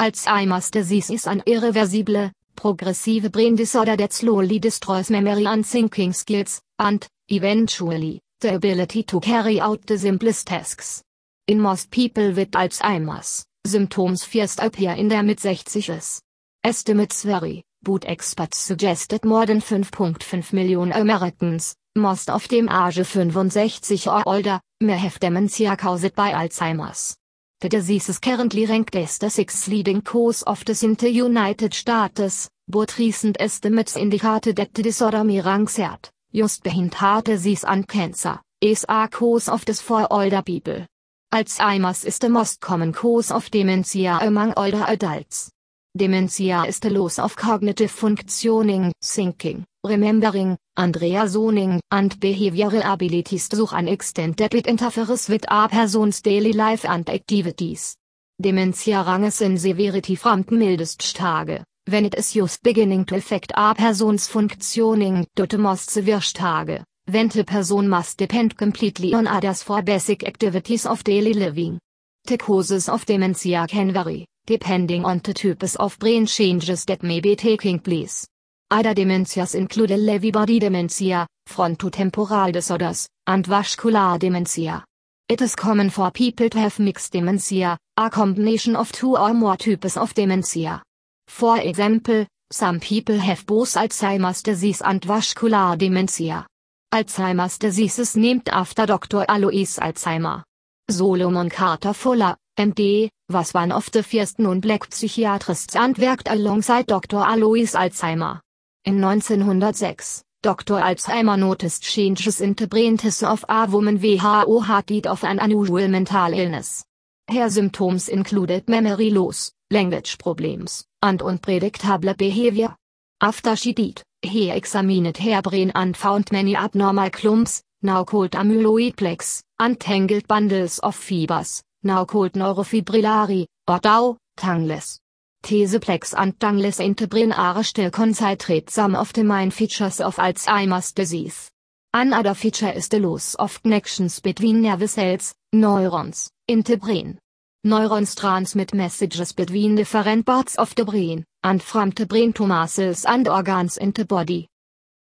Alzheimer's disease is an irreversible, progressive brain disorder that slowly destroys memory and thinking skills, and, eventually, the ability to carry out the simplest tasks. In most people with Alzheimer's, symptoms first appear in their mid-60s. Estimates vary, but experts suggest that more than 5.5 million Americans, most of them age 65 or older, may have dementia caused by Alzheimer's. The disease is currently ranked as the 6th leading cause of death in the United States, but recent estimates indicated that the disorder may rank third, just behind heart disease and cancer, is a cause of death for older people. Alzheimer's is the most common cause of dementia among older adults. Dementia is the loss of cognitive functioning, thinking, remembering, and reasoning, and behavioral abilities to an extent that it interferes with a person's daily life and activities. Dementia ranges in severity from the mildest stage, when it is just beginning to affect a person's functioning, to the most severe stage, when the person must depend completely on others for basic activities of daily living. The causes of dementia can vary, depending on the types of brain changes that may be taking place. Other dementias include Lewy body dementia, frontotemporal disorders, and vascular dementia. It is common for people to have mixed dementia, a combination of two or more types of dementia. For example, some people have both Alzheimer's disease and vascular dementia. Alzheimer's disease is named after Dr. Alois Alzheimer. Solomon Carter Fuller, MD, was one of the first non-black psychiatrists and worked alongside Dr. Alois Alzheimer. In 1906, Dr. Alzheimer noticed changes in the brain tissue of a woman who had died of an unusual mental illness. Her symptoms included memory loss, language problems, and unpredictable behavior. After she died, he examined her brain and found many abnormal clumps, now called amyloid plaques, and tangled bundles of fibers, now called neurofibrillary, or tau tangles. These plaques and tangles in the brain are still considered some of the main features of Alzheimer's disease. Another feature is the loss of connections between nerve cells, neurons, in the brain. Neurons transmit messages between different parts of the brain, and from the brain to muscles and organs in the body.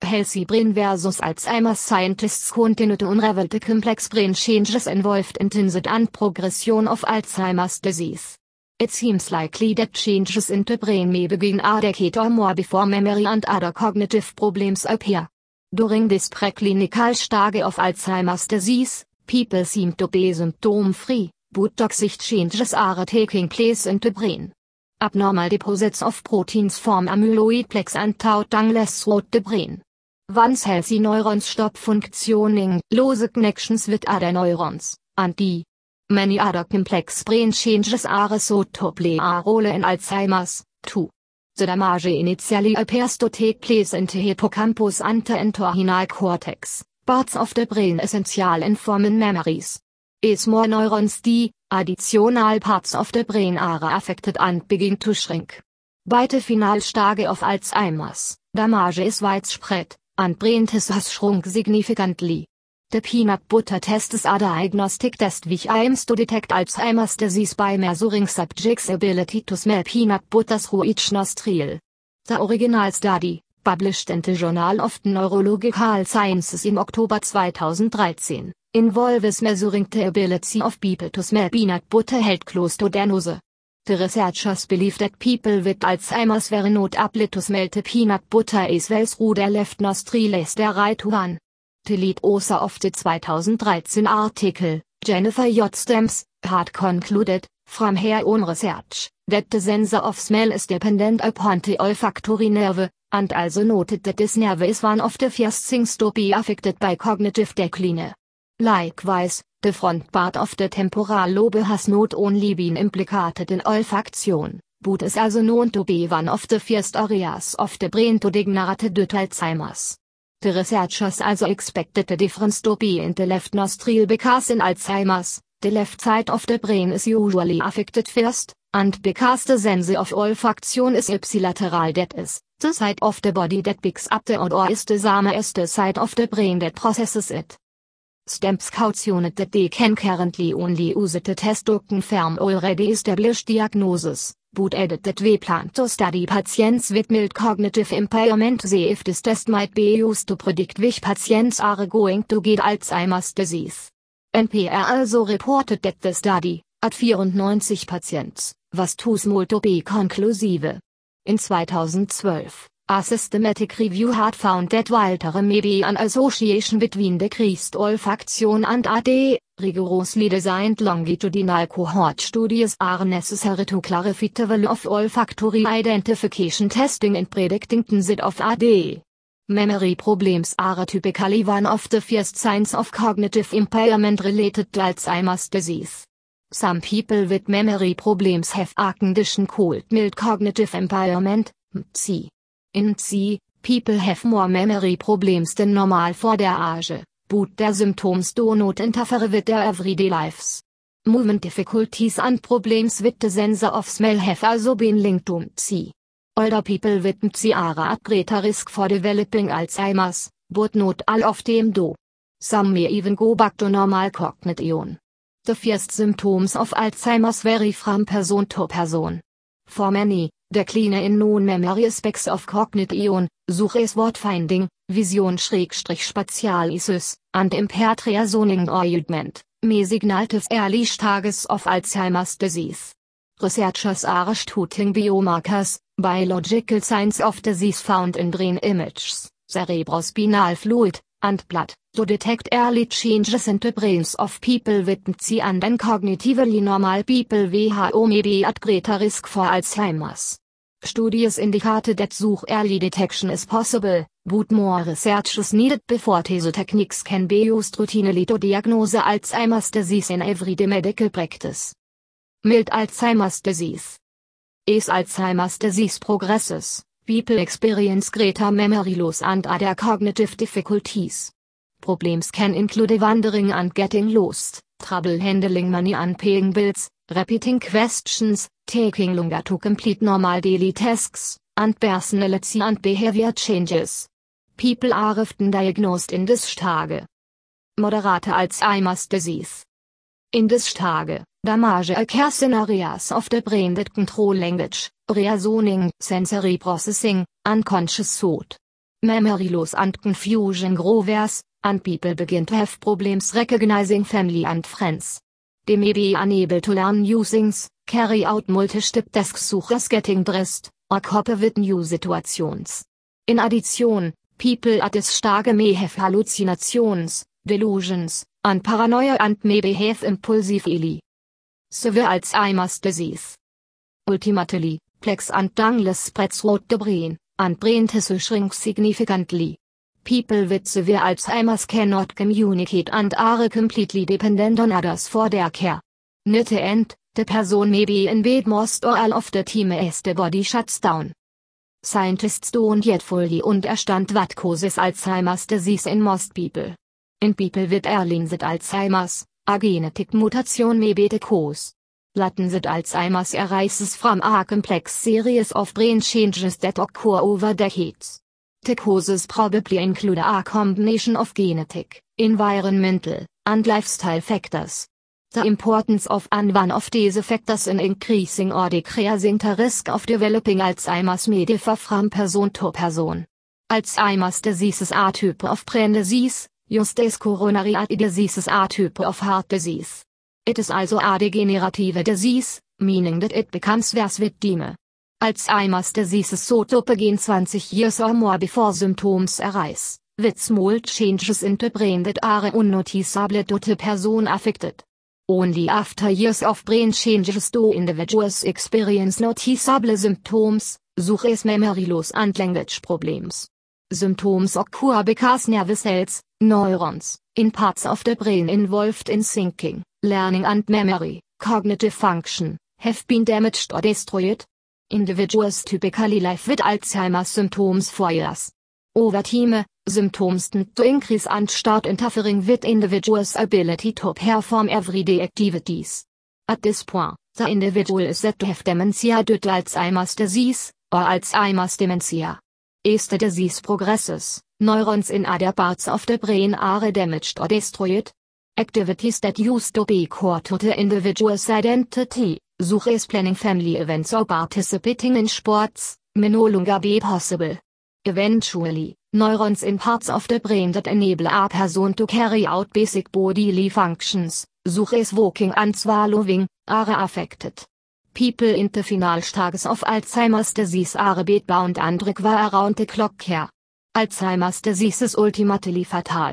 Healthy brain versus Alzheimer's. Scientists continue to unravel the complex brain changes involved in the and progression of Alzheimer's disease. It seems likely that changes in the brain may begin a decade or more before memory and other cognitive problems appear. During this preclinical stage of Alzheimer's disease, people seem to be symptom-free, but toxic changes are taking place in the brain. Abnormal deposits of proteins form amyloid plaques and tau tangles throughout the brain. Once healthy neurons stop functioning, lose connections with other neurons, and many other complex brain changes are sought to play a role in Alzheimer's, too. The damage initially appears to take place in the hippocampus and the entorhinal cortex, parts of the brain essential in forming memories. As more neurons die, additional parts of the brain are affected and begin to shrink. By the final stage of Alzheimer's, damage is widespread, and brain tissue has shrunk significantly. The peanut butter test is a diagnostic test which aims to detect Alzheimer's disease by measuring subjects' ability to smell peanut butter through each nostril. The original study, published in the Journal of the Neurological Sciences in October 2013, involves measuring the ability of people to smell peanut butter held close to their nose. The researchers believe that people with Alzheimer's were not able to smell the peanut butter as well through their left nostril as their right one. The lead author of the 2013 article, Jennifer J. Stamps, had concluded, from her own research, that the sense of smell is dependent upon the olfactory nerve, and also noted that this nerve is one of the first things to be affected by cognitive decline. Likewise, the front part of the temporal lobe has not only been implicated in olfaction, but is also known to be one of the first areas of the brain to degenerate due to Alzheimer's. The researchers also expected the difference to be in the left nostril because in Alzheimer's, the left side of the brain is usually affected first, and because the sense of olfaction is ipsilateral, that is, the side of the body that picks up the odor is the same as the side of the brain that processes it. Stamps cautioned that they can currently only use the test to confirm already established diagnoses, Wood added that we plan to study patients with mild cognitive impairment to see if this test might be used to predict which patients are going to get Alzheimer's disease. NPR also reported that the study, at 94 patients, was too small to be conclusive. In 2012, a systematic review had found that while there may be an association between decreased olfaction and AD, rigorously designed longitudinal cohort studies are necessary to clarify the value of olfactory identification testing in predicting the of AD. Memory problems are typically one of the first signs of cognitive impairment related to Alzheimer's disease. Some people with memory problems have a condition called mild cognitive impairment, MCI. In MCI, people have more memory problems than normal for their age, but their symptoms do not interfere with their everyday lives. Movement difficulties and problems with the sense of smell have also been linked to MCI. Older people with MCI are at greater risk for developing Alzheimer's, but not all of them do. Some may even go back to normal cognition. The first symptoms of Alzheimer's vary from person to person. For many, decline in non-memory aspects of cognition, such as word finding, vision/spatial issues, and impaired reasoning or judgment, may signal the early stages of Alzheimer's disease. Researchers are studying biomarkers, biological signs of disease found in brain images, cerebrospinal fluid, and blood, to detect early changes in the brains of people with MCI and then cognitively normal people who may be at greater risk for Alzheimer's. Studies indicated that such early detection is possible, but more research is needed before these techniques can be used routinely to diagnose Alzheimer's disease in everyday medical practice. Mild Alzheimer's disease. As Alzheimer's disease progresses, people experience greater memory loss and other cognitive difficulties. Problems can include wandering and getting lost, trouble handling money and paying bills, repeating questions, taking longer to complete normal daily tasks, and personality and behavior changes. People are often diagnosed in this stage. Moderate Alzheimer's disease. In this stage, damage occurs in areas of the brain that control language, reasoning, sensory processing, and conscious thought. Memory loss and confusion grow worse, and people begin to have problems recognizing family and friends. They may be unable to learn new things, carry out multi-step tasks such as getting dressed, or cope with new situations. In addition, people at this stage may have hallucinations, delusions, and paranoia and may behave impulsively. Severe Alzheimer's disease. Ultimately, plaques and tangles spread throughout the brain, and brain tissue shrinks significantly. People with severe Alzheimer's cannot communicate and are completely dependent on others for their care. Near the end, the person may be in bed most or all of the time as the body shuts down. Scientists don't yet fully understand what causes Alzheimer's disease in most people. In people with early Alzheimer's, a genetic mutation may be the cause. Latent Alzheimer's arises from a complex series of brain changes that occur over decades. The causes probably include a combination of genetic, environmental, and lifestyle factors. The importance of one of these factors in increasing or decreasing the risk of developing Alzheimer's may differ from person to person. Alzheimer's disease is a type of brain disease, just as coronary artery disease is a type of heart disease. It is also a degenerative disease, meaning that it becomes worse with time. Alzheimerers disease is so to begin 20 years or more before symptoms arise, with small changes in the brain that are unnoticeable to the person affected. Only after years of brain changes do individuals experience noticeable symptoms, such as memory loss and language problems. Symptoms occur because nerve cells, neurons, in parts of the brain involved in thinking, learning and memory, cognitive function, have been damaged or destroyed. Individuals typically live with Alzheimer's symptoms for years. Over time, symptoms tend to increase and start interfering with individuals' ability to perform everyday activities. At this point, the individual is said to have dementia due to Alzheimer's disease, or Alzheimer's dementia. As the disease progresses, neurons in other parts of the brain are damaged or destroyed. Activities that used to be core to the individual's identity, Such is planning family events or participating in sports, may no longer be possible. Eventually, neurons in parts of the brain that enable a person to carry out basic bodily functions, such as walking and swallowing, are affected. People in the final stages of Alzheimer's disease are bedbound and require around-the-clock care. Alzheimer's disease is ultimately fatal,